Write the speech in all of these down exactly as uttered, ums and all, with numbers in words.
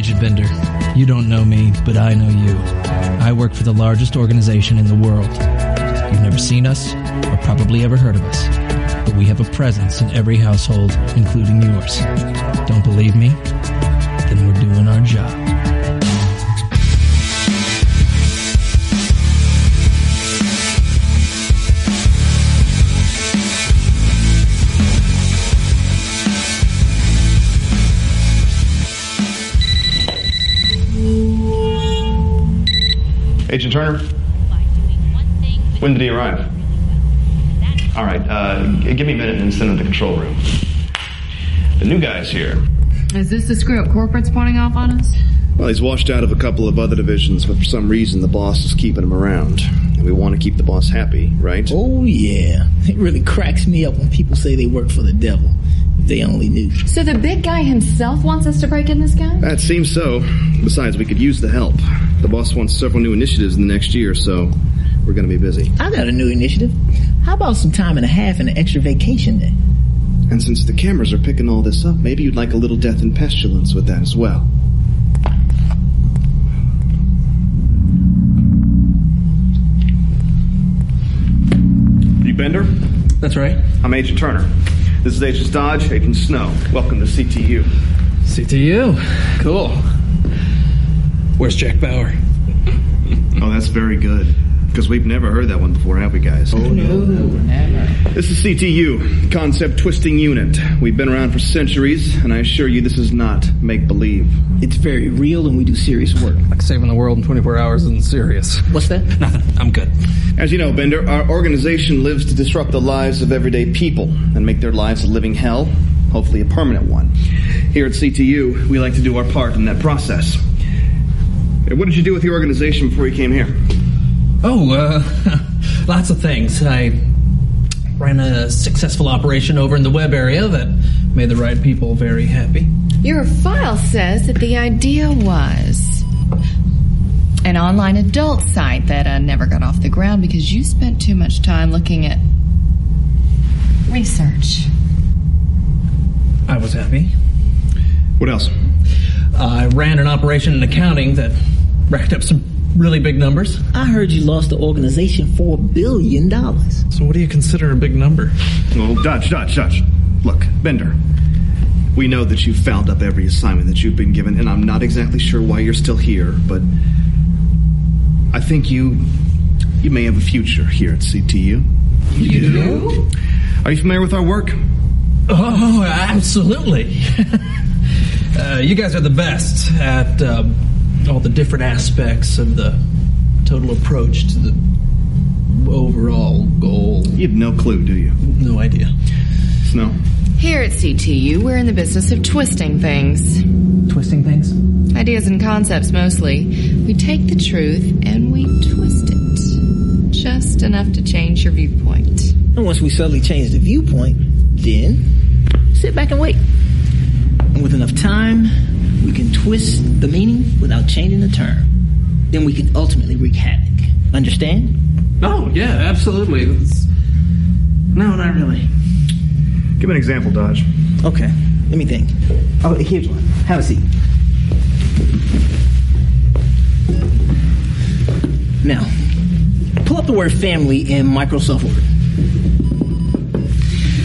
Agent Bender. You don't know me, but I know you. I work for the largest organization in the world. You've never seen us, or probably ever heard of us, but we have a presence in every household, including yours. Don't believe me? Then we're doing our job. Agent Turner, when did he arrive? All right, uh, give me a minute and send him to the control room. The new guy's here. Is this the screw-up corporate's pointing off on us? Well, he's washed out of a couple of other divisions, but for some reason the boss is keeping him around. And we want to keep the boss happy, right? Oh, yeah. It really cracks me up when people say they work for the devil. They only knew. So the big guy himself wants us to break in this guy? That seems so. Besides, we could use the help. The boss wants several new initiatives in the next year, so we're going to be busy. I got a new initiative. How about some time and a half and an extra vacation day? And since the cameras are picking all this up, maybe you'd like a little death and pestilence with that as well. You Bender? That's right. I'm Agent Turner. This is Agent Dodge, Agent Snow. Welcome to C T U. C T U? Cool. Where's Jack Bauer? Oh, that's very good. Because we've never heard that one before, have we, guys? Oh, no, never. This is C T U, Concept Twisting Unit. We've been around for centuries, and I assure you this is not make-believe. It's very real, and we do serious work. Like saving the world in twenty-four hours isn't serious. What's that? Nothing. I'm good. As you know, Bender, our organization lives to disrupt the lives of everyday people and make their lives a living hell, hopefully a permanent one. Here at C T U, we like to do our part in that process. What did you do with your organization before you came here? Oh, uh, lots of things. I ran a successful operation over in the web area that made the right people very happy. Your file says that the idea was an online adult site that uh, never got off the ground because you spent too much time looking at research. I was happy. What else? I ran an operation in accounting that racked up some really big numbers. I heard you lost the organization for a billion dollars. So what do you consider a big number? Well, Dodge, Dodge, Dodge. Look, Bender, we know that you fouled up every assignment that you've been given, and I'm not exactly sure why you're still here, but I think you you may have a future here at C T U. You do? Are you familiar with our work? Oh, absolutely. uh, you guys are the best at um, all the different aspects and the total approach to the overall goal. You have no clue, do you? No idea. Snow? Here at C T U, we're in the business of twisting things. Twisting things? Ideas and concepts, mostly. We take the truth and we twist it. Just enough to change your viewpoint. And once we subtly change the viewpoint, then sit back and wait. And with enough time, we can twist the meaning without changing the term. Then we can ultimately wreak havoc. Understand? Oh, yeah, absolutely. It's... No, not really. Give me an example, Dodge. Okay, let me think. Oh, here's one. Have a seat. Now, pull up the word family in Microsoft Word.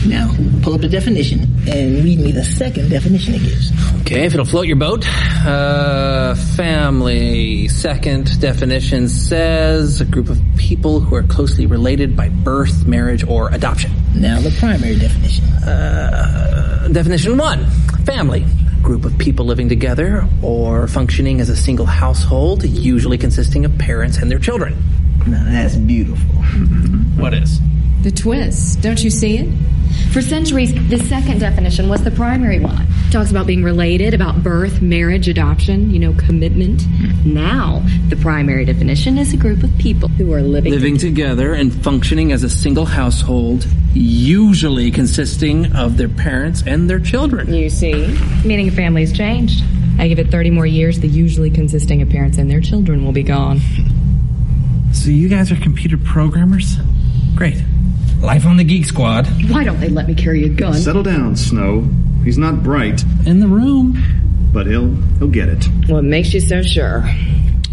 Now, pull up the definition and read me the second definition it gives. Okay, if it'll float your boat. Uh, family, second definition says a group of people who are closely related by birth, marriage, or adoption. Now the primary definition. Uh, definition one, family. Group of people living together or functioning as a single household, usually consisting of parents and their children. Now that's beautiful. What is? The twist. Don't you see it? For centuries, the second definition was the primary one. Talks about being related, about birth, marriage, adoption, you know, commitment. Now, the primary definition is a group of people who are living... Living together and functioning as a single household, usually consisting of their parents and their children. You see, meaning families changed. I give it thirty more years, the usually consisting of parents and their children will be gone. So you guys are computer programmers? Great. Life on the Geek Squad. Why don't they let me carry a gun? Settle down, Snow. He's not bright. In the room. but he'll he'll get it. Well, it makes you so sure.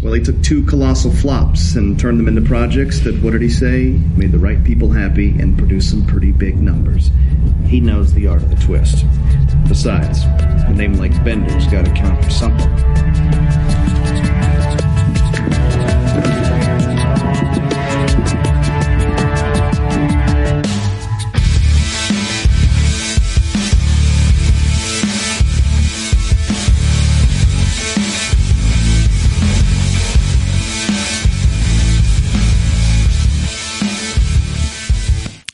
Well, he took two colossal flops and turned them into projects that, what did he say, made the right people happy and produced some pretty big numbers. He knows the art of the twist. Besides, a name like Bender's got to count for something.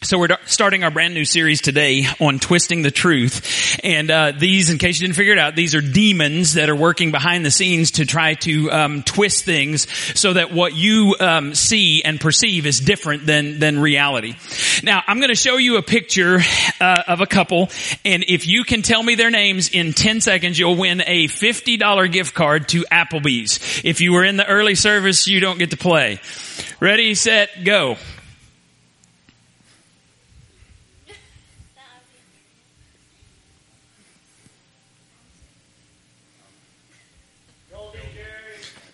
So we're starting our brand new series today on Twisting the Truth. And uh these, in case you didn't figure it out, these are demons that are working behind the scenes to try to um twist things so that what you um see and perceive is different than than reality. Now, I'm going to show you a picture uh, of a couple, and if you can tell me their names in ten seconds, you'll win a fifty dollars gift card to Applebee's. If you were in the early service, you don't get to play. Ready, set, go.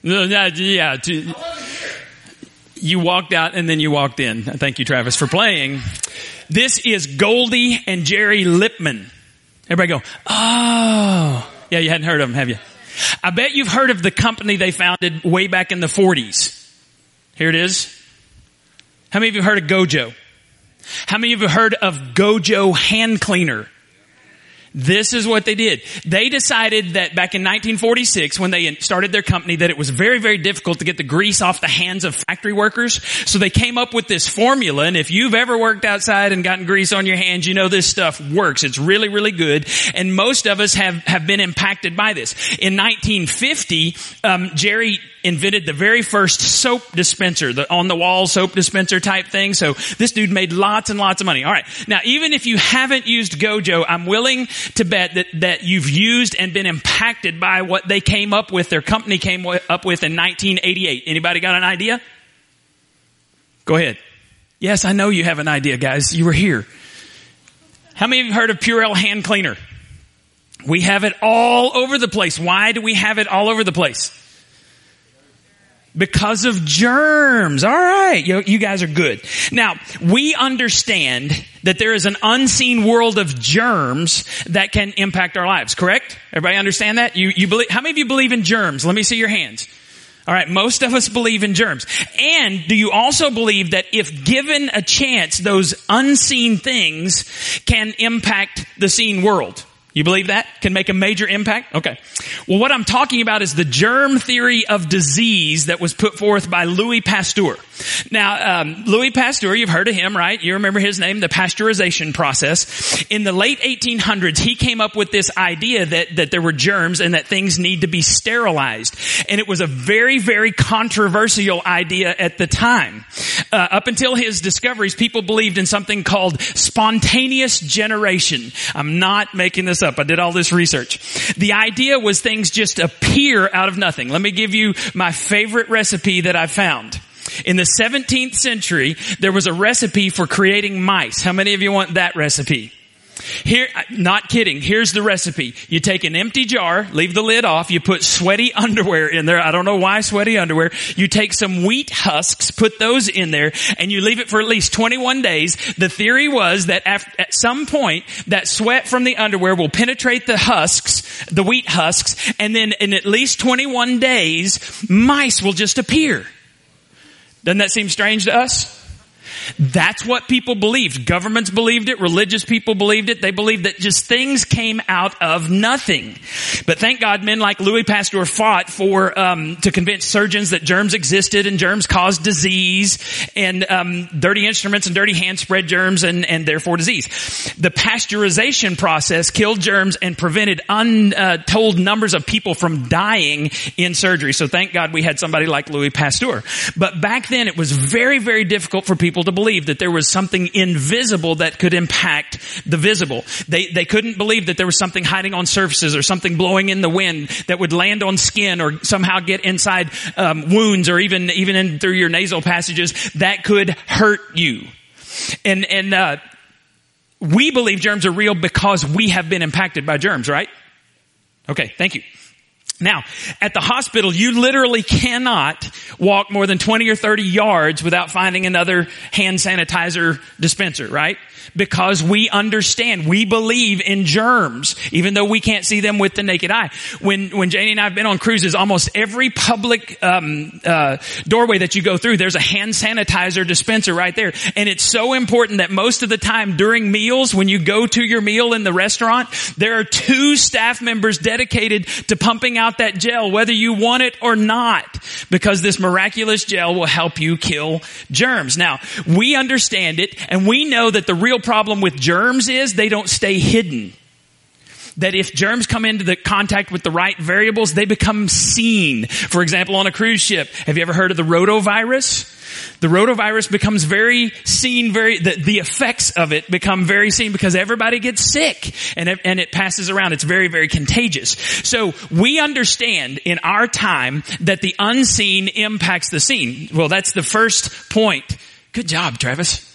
Yeah, to, you walked out and then you walked in. Thank you, Travis, for playing. This is Goldie and Jerry Lippmann. Everybody go, oh. Yeah, you hadn't heard of them, have you? I bet you've heard of the company they founded way back in the forties. Here it is. How many of you have heard of Gojo? How many of you have heard of Gojo hand cleaner? This is what they did. They decided that back in nineteen forty-six, when they started their company, that it was very, very difficult to get the grease off the hands of factory workers. So they came up with this formula. And if you've ever worked outside and gotten grease on your hands, you know this stuff works. It's really, really good. And most of us have, have been impacted by this. In nineteen fifty, um, Jerry invented the very first soap dispenser, the on-the-wall soap dispenser type thing. So this dude made lots and lots of money. All right. Now, even if you haven't used Gojo, I'm willing to bet that, that you've used and been impacted by what they came up with, their company came up with in nineteen eighty-eight. Anybody got an idea? Go ahead. Yes, I know you have an idea, guys. You were here. How many of you heard of Purell hand cleaner? We have it all over the place. Why do we have it all over the place? Because of germs. All right. You, you guys are good. Now, we understand that there is an unseen world of germs that can impact our lives, correct? Everybody understand that? You, you believe, how many of you believe in germs? Let me see your hands. All right. Most of us believe in germs. And do you also believe that if given a chance, those unseen things can impact the seen world? You believe that can make a major impact? Okay. Well, what I'm talking about is the germ theory of disease that was put forth by Louis Pasteur. Now, um, Louis Pasteur, you've heard of him, right? You remember his name, the pasteurization process. In the late eighteen hundreds, he came up with this idea that, that there were germs and that things need to be sterilized. And it was a very, very controversial idea at the time. Uh, up until his discoveries, people believed in something called spontaneous generation. I'm not making this up. Up. I did all this research. The idea was things just appear out of nothing. Let me give you my favorite recipe that I found. In the seventeenth century, there was a recipe for creating mice. How many of you want that recipe? Here, not kidding. Here's the recipe. You take an empty jar, leave the lid off, you put sweaty underwear in there. I don't know why sweaty underwear. You take some wheat husks, put those in there, and you leave it for at least twenty-one days. The theory was that after, at some point, that sweat from the underwear will penetrate the husks, the wheat husks, and then in at least twenty-one days, mice will just appear. Doesn't that seem strange to us? That's what people believed. Governments believed it. Religious people believed it. They believed that just things came out of nothing. But thank God men like Louis Pasteur fought for, um, to convince surgeons that germs existed and germs caused disease, and um, dirty instruments and dirty hands spread germs and, and therefore disease. The pasteurization process killed germs and prevented untold numbers of people from dying in surgery. So thank God we had somebody like Louis Pasteur. But back then it was very, very difficult for people to believe that there was something invisible that could impact the visible. They they couldn't believe that there was something hiding on surfaces or something blowing in the wind that would land on skin or somehow get inside um, wounds or even even in through your nasal passages that could hurt you. And and uh, we believe germs are real because we have been impacted by germs, right? Okay, thank you. Now, at the hospital, you literally cannot walk more than twenty or thirty yards without finding another hand sanitizer dispenser, right? Because we understand, we believe in germs, even though we can't see them with the naked eye. When when Janie and I have been on cruises, almost every public um uh doorway that you go through, there's a hand sanitizer dispenser right there. And it's so important that most of the time during meals, when you go to your meal in the restaurant, there are two staff members dedicated to pumping out that gel, whether you want it or not, because this miraculous gel will help you kill germs. Now, we understand it, and we know that the real problem with germs is they don't stay hidden. That if germs come into the contact with the right variables, they become seen. For example, on a cruise ship, have you ever heard of the rotavirus? The rotavirus becomes very seen, very, the, the effects of it become very seen because everybody gets sick and it, and it passes around. It's very, very contagious. So we understand in our time that the unseen impacts the seen. Well, that's the first point. Good job, Travis.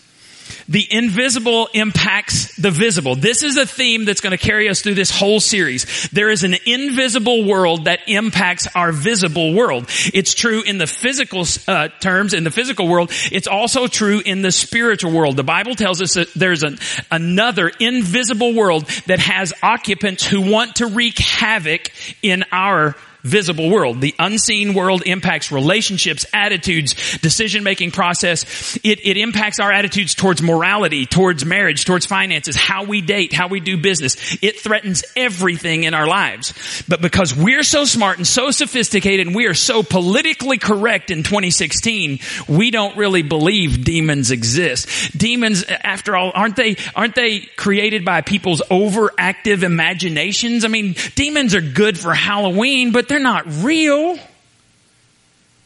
The invisible impacts the visible. This is a theme that's going to carry us through this whole series. There is an invisible world that impacts our visible world. It's true in the physical uh, terms, in the physical world. It's also true in the spiritual world. The Bible tells us that there's an, another invisible world that has occupants who want to wreak havoc in our visible world. The unseen world impacts relationships, attitudes, decision-making process. It, it impacts our attitudes towards morality, towards marriage, towards finances, how we date, how we do business. It threatens everything in our lives. But because we're so smart and so sophisticated and we are so politically correct in twenty sixteen, we don't really believe demons exist. Demons, after all, aren't they, aren't they created by people's overactive imaginations? I mean, demons are good for Halloween, but they're not real.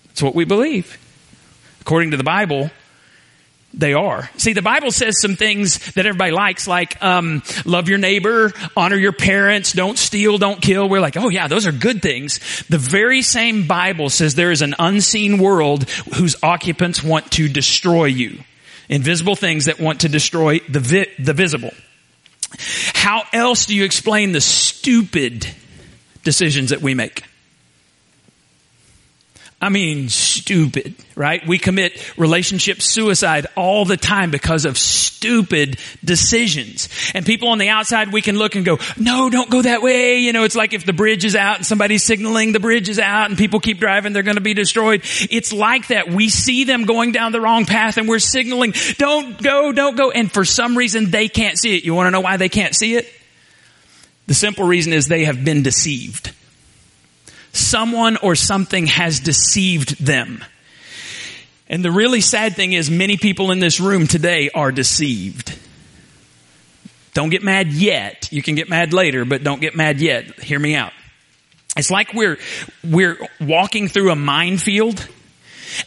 That's what we believe. According to the Bible, they are. See, the Bible says some things that everybody likes, like um, love your neighbor, honor your parents, don't steal, don't kill. We're like, oh yeah, those are good things. The very same Bible says there is an unseen world whose occupants want to destroy you. Invisible things that want to destroy the vi- the visible. How else do you explain the stupid decisions that we make? I mean, stupid, right? We commit relationship suicide all the time because of stupid decisions. And people on the outside, we can look and go, no, don't go that way. You know, it's like if the bridge is out and somebody's signaling the bridge is out and people keep driving, they're going to be destroyed. It's like that. We see them going down the wrong path and we're signaling, don't go, don't go. And for some reason, they can't see it. You want to know why they can't see it? The simple reason is they have been deceived. Someone or something has deceived them. And the really sad thing is many people in this room today are deceived. Don't get mad yet. You can get mad later, but don't get mad yet. Hear me out. It's like we're we're walking through a minefield.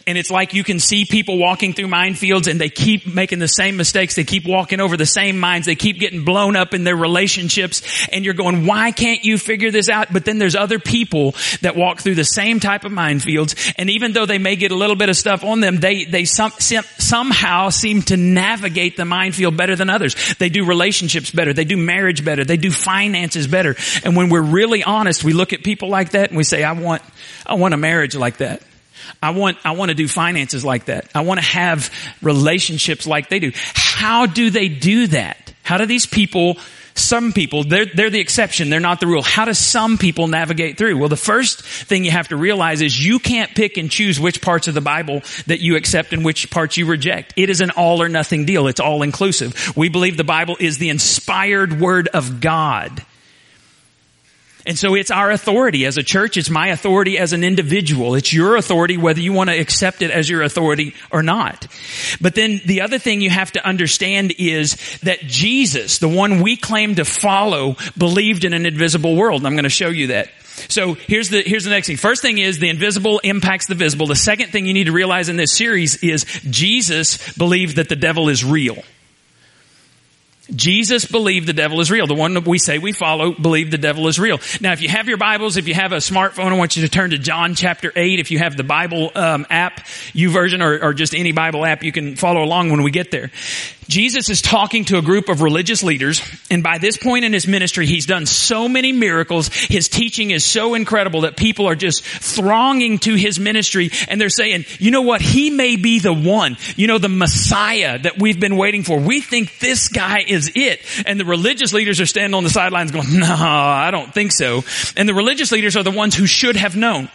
And it's like you can see people walking through minefields and they keep making the same mistakes. They keep walking over the same mines. They keep getting blown up in their relationships. And you're going, why can't you figure this out? But then there's other people that walk through the same type of minefields. And even though they may get a little bit of stuff on them, they, they some, some, somehow seem to navigate the minefield better than others. They do relationships better. They do marriage better. They do finances better. And when we're really honest, we look at people like that and we say, I want, I want a marriage like that. I want, I want to do finances like that. I want to have relationships like they do. How do they do that? How do these people, some people, they're, they're the exception. They're not the rule. How do some people navigate through? Well, the first thing you have to realize is you can't pick and choose which parts of the Bible that you accept and which parts you reject. It is an all or nothing deal. It's all inclusive. We believe the Bible is the inspired word of God. And so it's our authority as a church. It's my authority as an individual. It's your authority whether you want to accept it as your authority or not. But then the other thing you have to understand is that Jesus, the one we claim to follow, believed in an invisible world. And I'm going to show you that. So here's the, here's the next thing. First thing is the invisible impacts the visible. The second thing you need to realize in this series is Jesus believed that the devil is real. Jesus believed the devil is real. The one that we say we follow believed the devil is real. Now, if you have your Bibles, if you have a smartphone, I want you to turn to John chapter eight. If you have the Bible um, app, YouVersion, or, or just any Bible app, you can follow along when we get there. Jesus is talking to a group of religious leaders, and by this point in his ministry, he's done so many miracles. His teaching is so incredible that people are just thronging to his ministry, and they're saying, you know what? He may be the one, you know, the Messiah that we've been waiting for. We think this guy is it. And the religious leaders are standing on the sidelines going, no, I don't think so. And the religious leaders are the ones who should have known,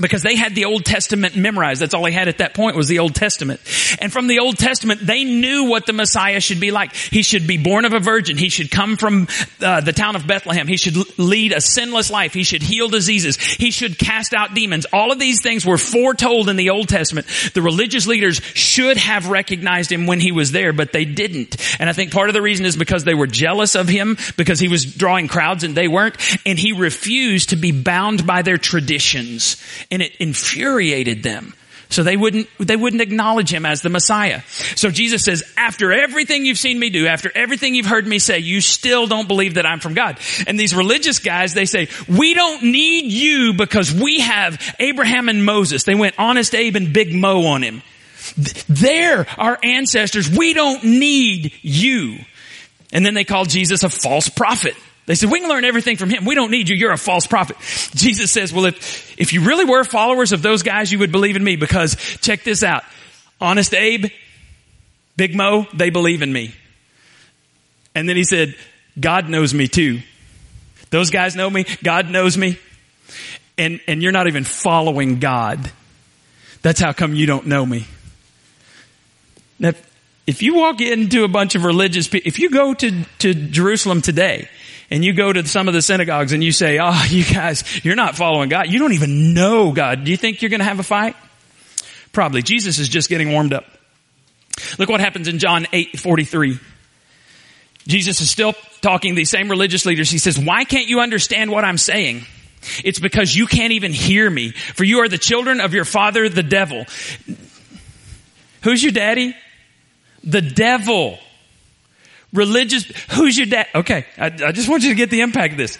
because they had the Old Testament memorized. That's all they had at that point was the Old Testament. And from the Old Testament, they knew what the Messiah should be like. He should be born of a virgin. He should come from uh, the town of Bethlehem. He should lead a sinless life. He should heal diseases. He should cast out demons. All of these things were foretold in the Old Testament. The religious leaders should have recognized him when he was there, but they didn't. And I think part of the reason is because they were jealous of him, because he was drawing crowds and they weren't. And he refused to be bound by their traditions. And it infuriated them. So they wouldn't, they wouldn't acknowledge him as the Messiah. So Jesus says, after everything you've seen me do, after everything you've heard me say, you still don't believe that I'm from God. And these religious guys, they say, we don't need you because we have Abraham and Moses. They went Honest Abe and Big Mo on him. They're our ancestors. We don't need you. And then they called Jesus a false prophet. They said, we can learn everything from him. We don't need you. You're a false prophet. Jesus says, well, if, if you really were followers of those guys, you would believe in me, because check this out. Honest Abe, Big Mo, they believe in me. And then he said, God knows me too. Those guys know me. God knows me. And, and you're not even following God. That's how come you don't know me. Now, if you walk into a bunch of religious people, if you go to, to Jerusalem today, and you go to some of the synagogues and you say, oh, you guys, you're not following God. You don't even know God. Do you think you're going to have a fight? Probably. Jesus is just getting warmed up. Look what happens in John eight forty-three. Jesus is still talking to these same religious leaders. He says, why can't you understand what I'm saying? It's because you can't even hear me. For you are the children of your father, the devil. Who's your daddy? The devil. Religious, who's your dad? Okay, I, I just want you to get the impact of this.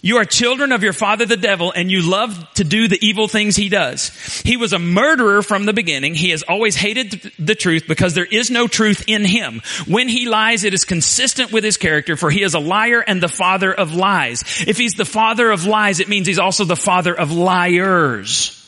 You are children of your father the devil, and you love to do the evil things he does. He was a murderer from the beginning. He has always hated the truth because there is no truth in him. When he lies, it is consistent with his character, for he is a liar and the father of lies. If he's the father of lies, it means he's also the father of liars.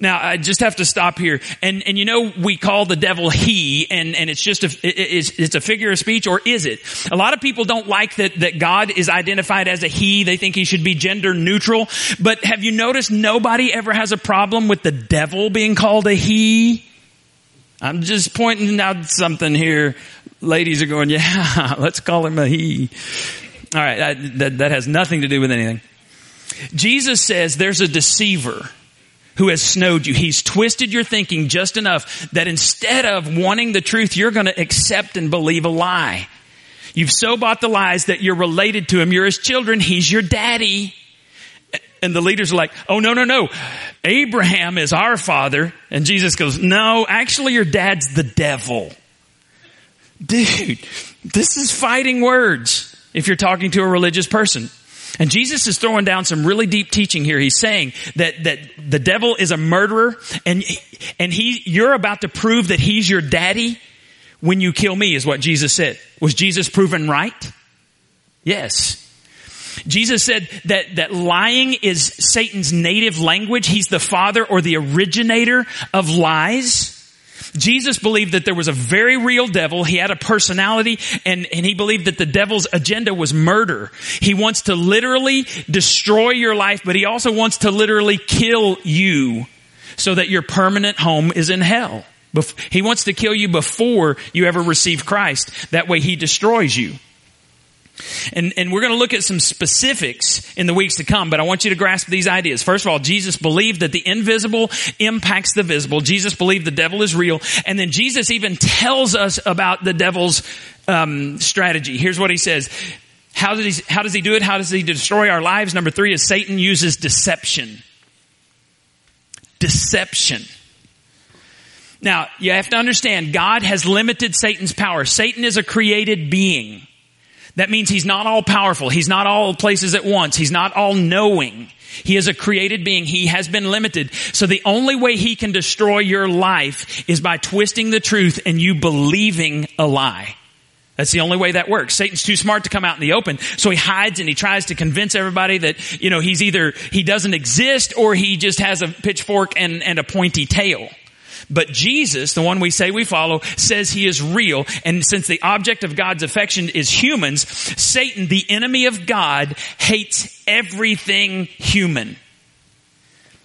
Now, I just have to stop here. And, and you know, we call the devil he, and, and it's just a, it's, it's a figure of speech, or is it? A lot of people don't like that, that God is identified as a he. They think he should be gender neutral. But have you noticed nobody ever has a problem with the devil being called a he? I'm just pointing out something here. Ladies are going, yeah, let's call him a he. All right. I, that, that has nothing to do with anything. Jesus says there's a deceiver who has snowed you. He's twisted your thinking just enough that instead of wanting the truth, you're going to accept and believe a lie. You've so bought the lies that you're related to him. You're his children. He's your daddy. And the leaders are like, oh, no, no, no. Abraham is our father. And Jesus goes, no, actually your dad's the devil. Dude, this is fighting words if you're talking to a religious person. And Jesus is throwing down some really deep teaching here. He's saying that, that the devil is a murderer, and, and he, you're about to prove that he's your daddy when you kill me, is what Jesus said. Was Jesus proven right? Yes. Jesus said that, that lying is Satan's native language. He's the father or the originator of lies. Jesus believed that there was a very real devil. He had a personality, and, and he believed that the devil's agenda was murder. He wants to literally destroy your life, but he also wants to literally kill you so that your permanent home is in hell. He wants to kill you before you ever receive Christ. That way he destroys you. And, and we're going to look at some specifics in the weeks to come, but I want you to grasp these ideas. First of all, Jesus believed that the invisible impacts the visible. Jesus believed the devil is real. And then Jesus even tells us about the devil's um, strategy. Here's what he says. How, did he, how does he do it? How does he destroy our lives? Number three is Satan uses deception. Deception. Now, you have to understand, God has limited Satan's power. Satan is a created being. That means he's not all powerful. He's not all places at once. He's not all knowing. He is a created being. He has been limited. So the only way he can destroy your life is by twisting the truth and you believing a lie. That's the only way that works. Satan's too smart to come out in the open. So he hides and he tries to convince everybody that, you know, he's either, he doesn't exist or he just has a pitchfork and, and a pointy tail. But Jesus, the one we say we follow, says he is real. And since the object of God's affection is humans, Satan, the enemy of God, hates everything human.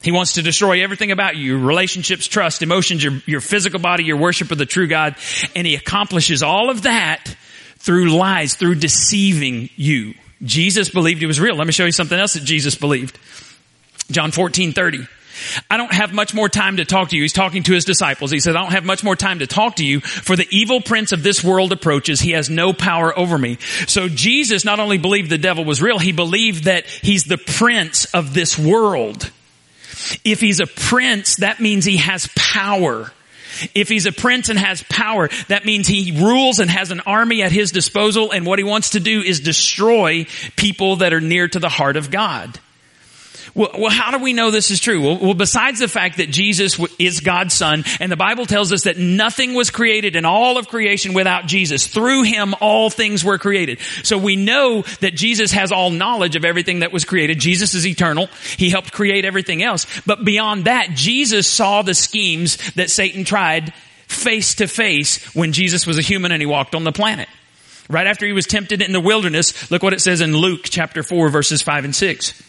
He wants to destroy everything about you, your relationships, trust, emotions, your, your physical body, your worship of the true God. And he accomplishes all of that through lies, through deceiving you. Jesus believed he was real. Let me show you something else that Jesus believed. John fourteen thirty. I don't have much more time to talk to you. He's talking to his disciples. He says, I don't have much more time to talk to you, for the evil prince of this world approaches. He has no power over me. So Jesus not only believed the devil was real, he believed that he's the prince of this world. If he's a prince, that means he has power. If he's a prince and has power, that means he rules and has an army at his disposal, and what he wants to do is destroy people that are near to the heart of God. Well, well, how do we know this is true? Well, well, besides the fact that Jesus is God's son, and the Bible tells us that nothing was created in all of creation without Jesus. Through him, all things were created. So we know that Jesus has all knowledge of everything that was created. Jesus is eternal. He helped create everything else. But beyond that, Jesus saw the schemes that Satan tried face to face when Jesus was a human and he walked on the planet. Right after he was tempted in the wilderness, look what it says in Luke chapter four, verses five and six.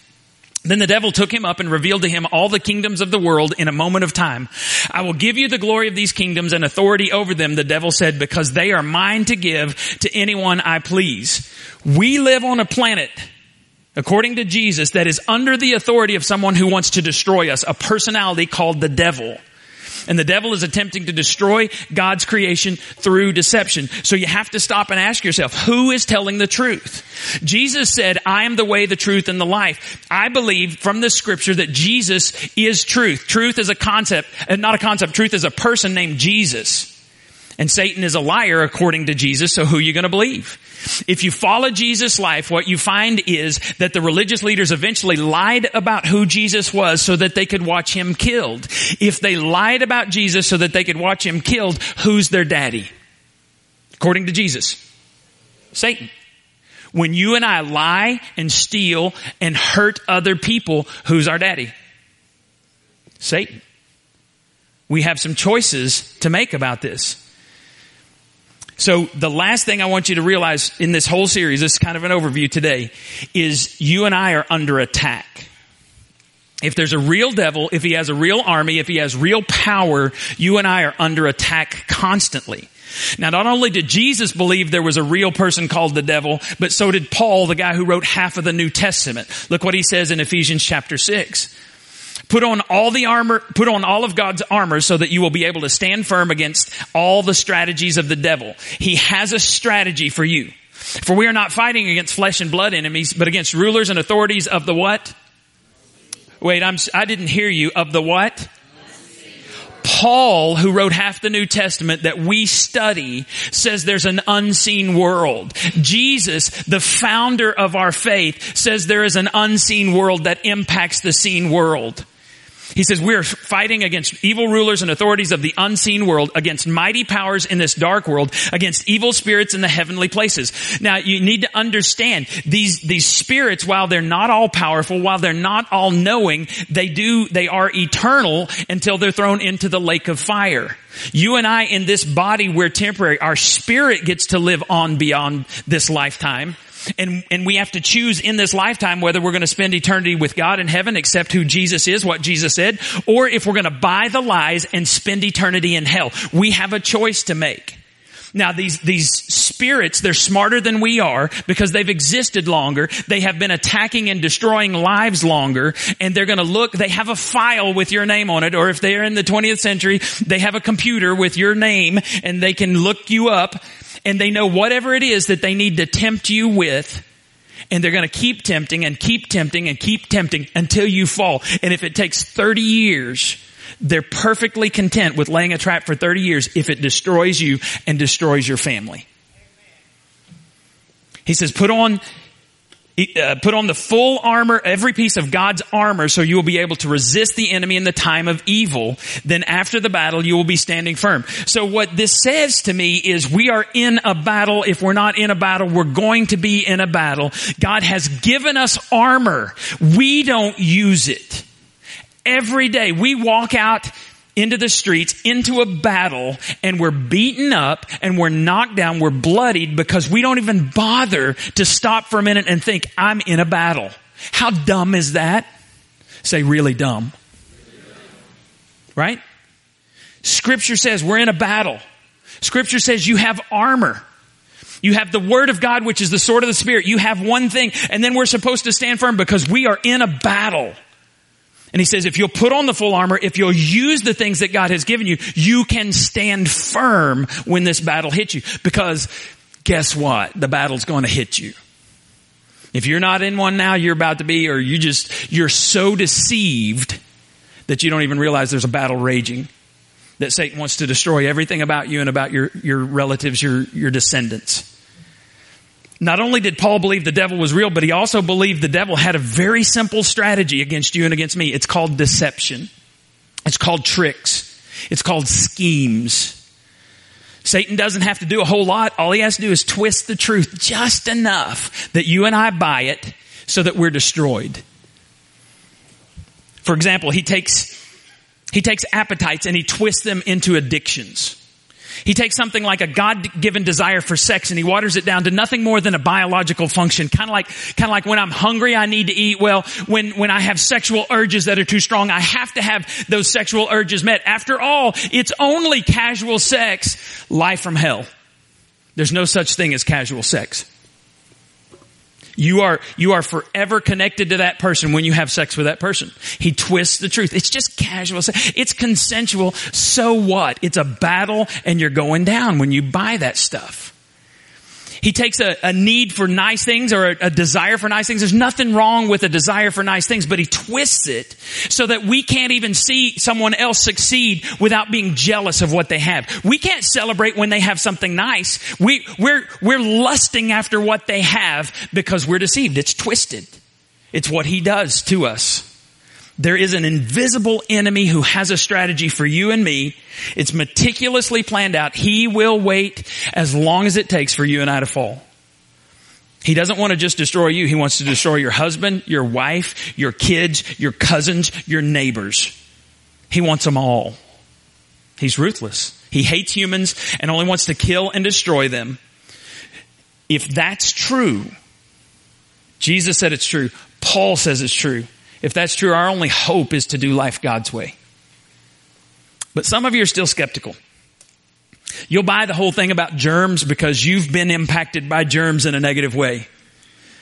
Then the devil took him up and revealed to him all the kingdoms of the world in a moment of time. I will give you the glory of these kingdoms and authority over them, the devil said, because they are mine to give to anyone I please. We live on a planet, according to Jesus, that is under the authority of someone who wants to destroy us, a personality called the devil. And the devil is attempting to destroy God's creation through deception. So you have to stop and ask yourself, who is telling the truth? Jesus said, I am the way, the truth, and the life. I believe from the scripture that Jesus is truth. Truth is a concept, and not a concept. Truth is a person named Jesus. And Satan is a liar according to Jesus, so who are you going to believe? If you follow Jesus' life, what you find is that the religious leaders eventually lied about who Jesus was so that they could watch him killed. If they lied about Jesus so that they could watch him killed, who's their daddy? According to Jesus, Satan. When you and I lie and steal and hurt other people, who's our daddy? Satan. We have some choices to make about this. So the last thing I want you to realize in this whole series, this is kind of an overview today, is you and I are under attack. If there's a real devil, if he has a real army, if he has real power, you and I are under attack constantly. Now, not only did Jesus believe there was a real person called the devil, but so did Paul, the guy who wrote half of the New Testament. Look what he says in Ephesians chapter six. Put on all the armor, put on all of God's armor so that you will be able to stand firm against all the strategies of the devil. He has a strategy for you. For we are not fighting against flesh and blood enemies, but against rulers and authorities of the what? Wait, I'm, I didn't hear you. Of the what? Paul, who wrote half the New Testament that we study, says there's an unseen world. Jesus, the founder of our faith, says there is an unseen world that impacts the seen world. He says we're fighting against evil rulers and authorities of the unseen world, against mighty powers in this dark world, against evil spirits in the heavenly places. Now, you need to understand these, these spirits, while they're not all powerful, while they're not all knowing, they do, they are eternal until they're thrown into the lake of fire. You and I in this body, we're temporary. Our spirit gets to live on beyond this lifetime. And, and we have to choose in this lifetime whether we're going to spend eternity with God in heaven, accept who Jesus is, what Jesus said, or if we're going to buy the lies and spend eternity in hell. We have a choice to make. Now, these, these spirits, they're smarter than we are because they've existed longer. They have been attacking and destroying lives longer, and they're going to look. They have a file with your name on it, or if they are in the twentieth century, they have a computer with your name, and they can look you up. And they know whatever it is that they need to tempt you with, and they're going to keep tempting and keep tempting and keep tempting until you fall. And if it takes thirty years, they're perfectly content with laying a trap for thirty years if it destroys you and destroys your family. He says, put on Uh, put on the full armor, every piece of God's armor, so you will be able to resist the enemy in the time of evil. Then after the battle, you will be standing firm. So what this says to me is we are in a battle. If we're not in a battle, we're going to be in a battle. God has given us armor. We don't use it. Every day we walk out into the streets, into a battle, and we're beaten up, and we're knocked down, we're bloodied, because we don't even bother to stop for a minute and think, I'm in a battle. How dumb is that? Say, really dumb. Right? Scripture says we're in a battle. Scripture says you have armor. You have the Word of God, which is the sword of the Spirit. You have one thing, and then we're supposed to stand firm because we are in a battle. And he says, if you'll put on the full armor, if you'll use the things that God has given you, you can stand firm when this battle hits you. Because guess what? The battle's going to hit you. If you're not in one now, you're about to be, or you just, you're so deceived that you don't even realize there's a battle raging, that Satan wants to destroy everything about you and about your, your relatives, your, your descendants. Not only did Paul believe the devil was real, but he also believed the devil had a very simple strategy against you and against me. It's called deception. It's called tricks. It's called schemes. Satan doesn't have to do a whole lot. All he has to do is twist the truth just enough that you and I buy it so that we're destroyed. For example, he takes, he takes appetites and he twists them into addictions. He takes something like a God-given desire for sex and he waters it down to nothing more than a biological function. Kind of like, kind of like when I'm hungry, I need to eat. Well, when, when I have sexual urges that are too strong, I have to have those sexual urges met. After all, it's only casual sex. Lie from hell. There's no such thing as casual sex. You are, you are forever connected to that person when you have sex with that person. He twists the truth. It's just casual. It's consensual. So what? It's a battle and you're going down when you buy that stuff. He takes a, a need for nice things or a, a desire for nice things. There's nothing wrong with a desire for nice things, but he twists it so that we can't even see someone else succeed without being jealous of what they have. We can't celebrate when they have something nice. We, we're, we're lusting after what they have because we're deceived. It's twisted. It's what he does to us. There is an invisible enemy who has a strategy for you and me. It's meticulously planned out. He will wait as long as it takes for you and I to fall. He doesn't want to just destroy you. He wants to destroy your husband, your wife, your kids, your cousins, your neighbors. He wants them all. He's ruthless. He hates humans and only wants to kill and destroy them. If that's true, Jesus said it's true. Paul says it's true. If that's true, our only hope is to do life God's way. But some of you are still skeptical. You'll buy the whole thing about germs because you've been impacted by germs in a negative way.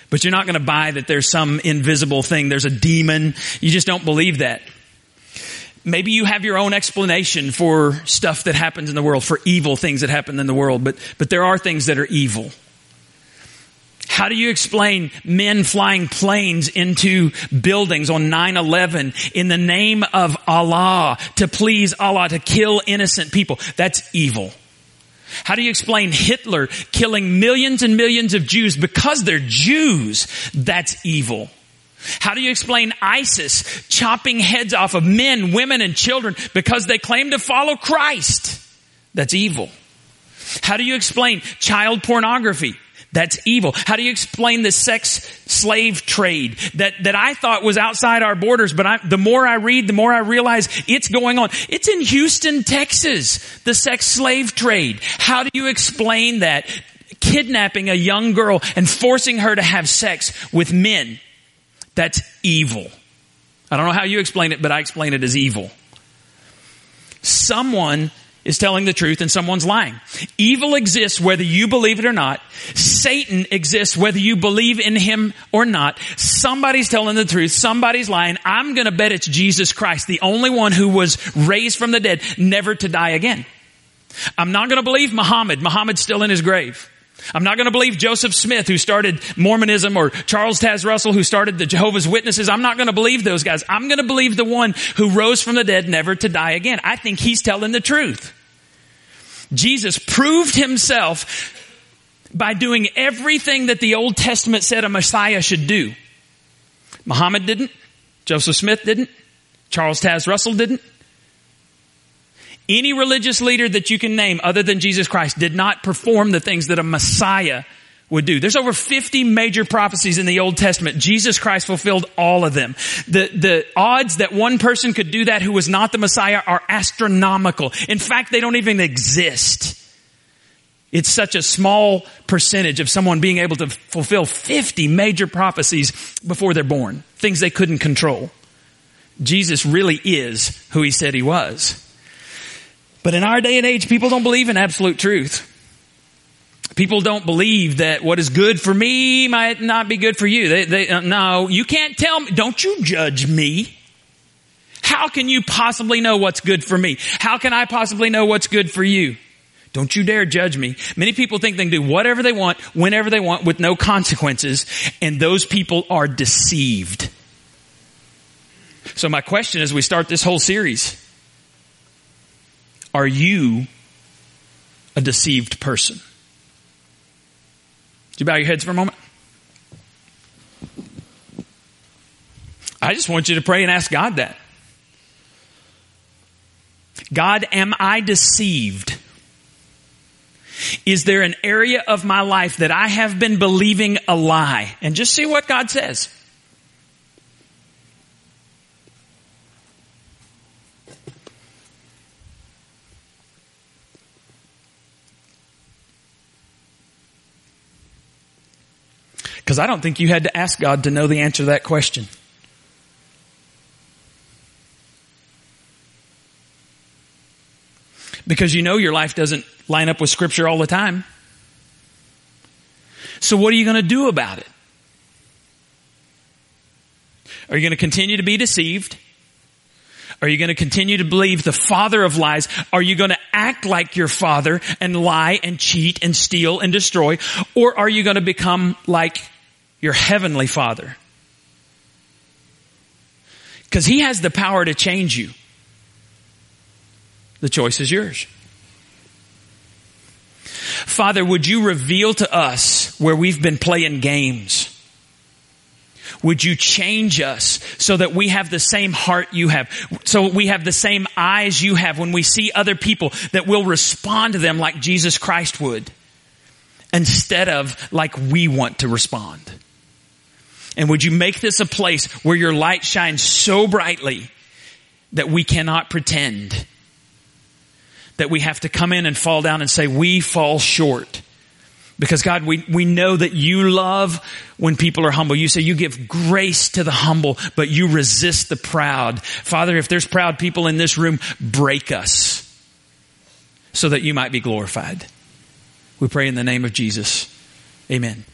But you're not going to buy that there's some invisible thing. There's a demon. You just don't believe that. Maybe you have your own explanation for stuff that happens in the world, for evil things that happen in the world. But, but there are things that are evil. How do you explain men flying planes into buildings on nine eleven in the name of Allah, to please Allah, to kill innocent people? That's evil. How do you explain Hitler killing millions and millions of Jews because they're Jews? That's evil. How do you explain ISIS chopping heads off of men, women, and children because they claim to follow Christ? That's evil. How do you explain child pornography? That's evil. How do you explain the sex slave trade that, that I thought was outside our borders, but I, the more I read, the more I realize it's going on. It's in Houston, Texas, the sex slave trade. How do you explain that? Kidnapping a young girl and forcing her to have sex with men. That's evil. I don't know how you explain it, but I explain it as evil. Someone is telling the truth and someone's lying. Evil exists whether you believe it or not. Satan exists whether you believe in him or not. Somebody's telling the truth. Somebody's lying. I'm going to bet it's Jesus Christ, the only one who was raised from the dead, never to die again. I'm not going to believe Muhammad. Muhammad's still in his grave. I'm not going to believe Joseph Smith, who started Mormonism, or Charles Taz Russell, who started the Jehovah's Witnesses. I'm not going to believe those guys. I'm going to believe the one who rose from the dead, never to die again. I think he's telling the truth. Jesus proved himself by doing everything that the Old Testament said a Messiah should do. Muhammad didn't. Joseph Smith didn't. Charles Taz Russell didn't. Any religious leader that you can name other than Jesus Christ did not perform the things that a Messiah would do. There's over fifty major prophecies in the Old Testament. Jesus Christ fulfilled all of them. The, the odds that one person could do that who was not the Messiah are astronomical. In fact, they don't even exist. It's such a small percentage of someone being able to fulfill fifty major prophecies before they're born, things they couldn't control. Jesus really is who he said he was. But in our day and age, people don't believe in absolute truth. People don't believe that what is good for me might not be good for you. They, they, uh, no, you can't tell me. Don't you judge me. How can you possibly know what's good for me? How can I possibly know what's good for you? Don't you dare judge me. Many people think they can do whatever they want, whenever they want, with no consequences, and those people are deceived. So my question as we start this whole series, are you a deceived person? Would you bow your heads for a moment? I just want you to pray and ask God that. God, am I deceived? Is there an area of my life that I have been believing a lie? And just see what God says. Because I don't think you had to ask God to know the answer to that question. Because you know your life doesn't line up with Scripture all the time. So what are you going to do about it? Are you going to continue to be deceived? Are you going to continue to believe the father of lies? Are you going to act like your father and lie and cheat and steal and destroy? Or are you going to become like your heavenly father? Because he has the power to change you. The choice is yours. Father, would you reveal to us where we've been playing games? Would you change us so that we have the same heart you have, so we have the same eyes you have when we see other people, that we'll respond to them like Jesus Christ would instead of like we want to respond? And would you make this a place where your light shines so brightly that we cannot pretend, that we have to come in and fall down and say, we fall short? Because God, we, we know that you love when people are humble. You say you give grace to the humble, but you resist the proud. Father, if there's proud people in this room, break us so that you might be glorified. We pray in the name of Jesus. Amen.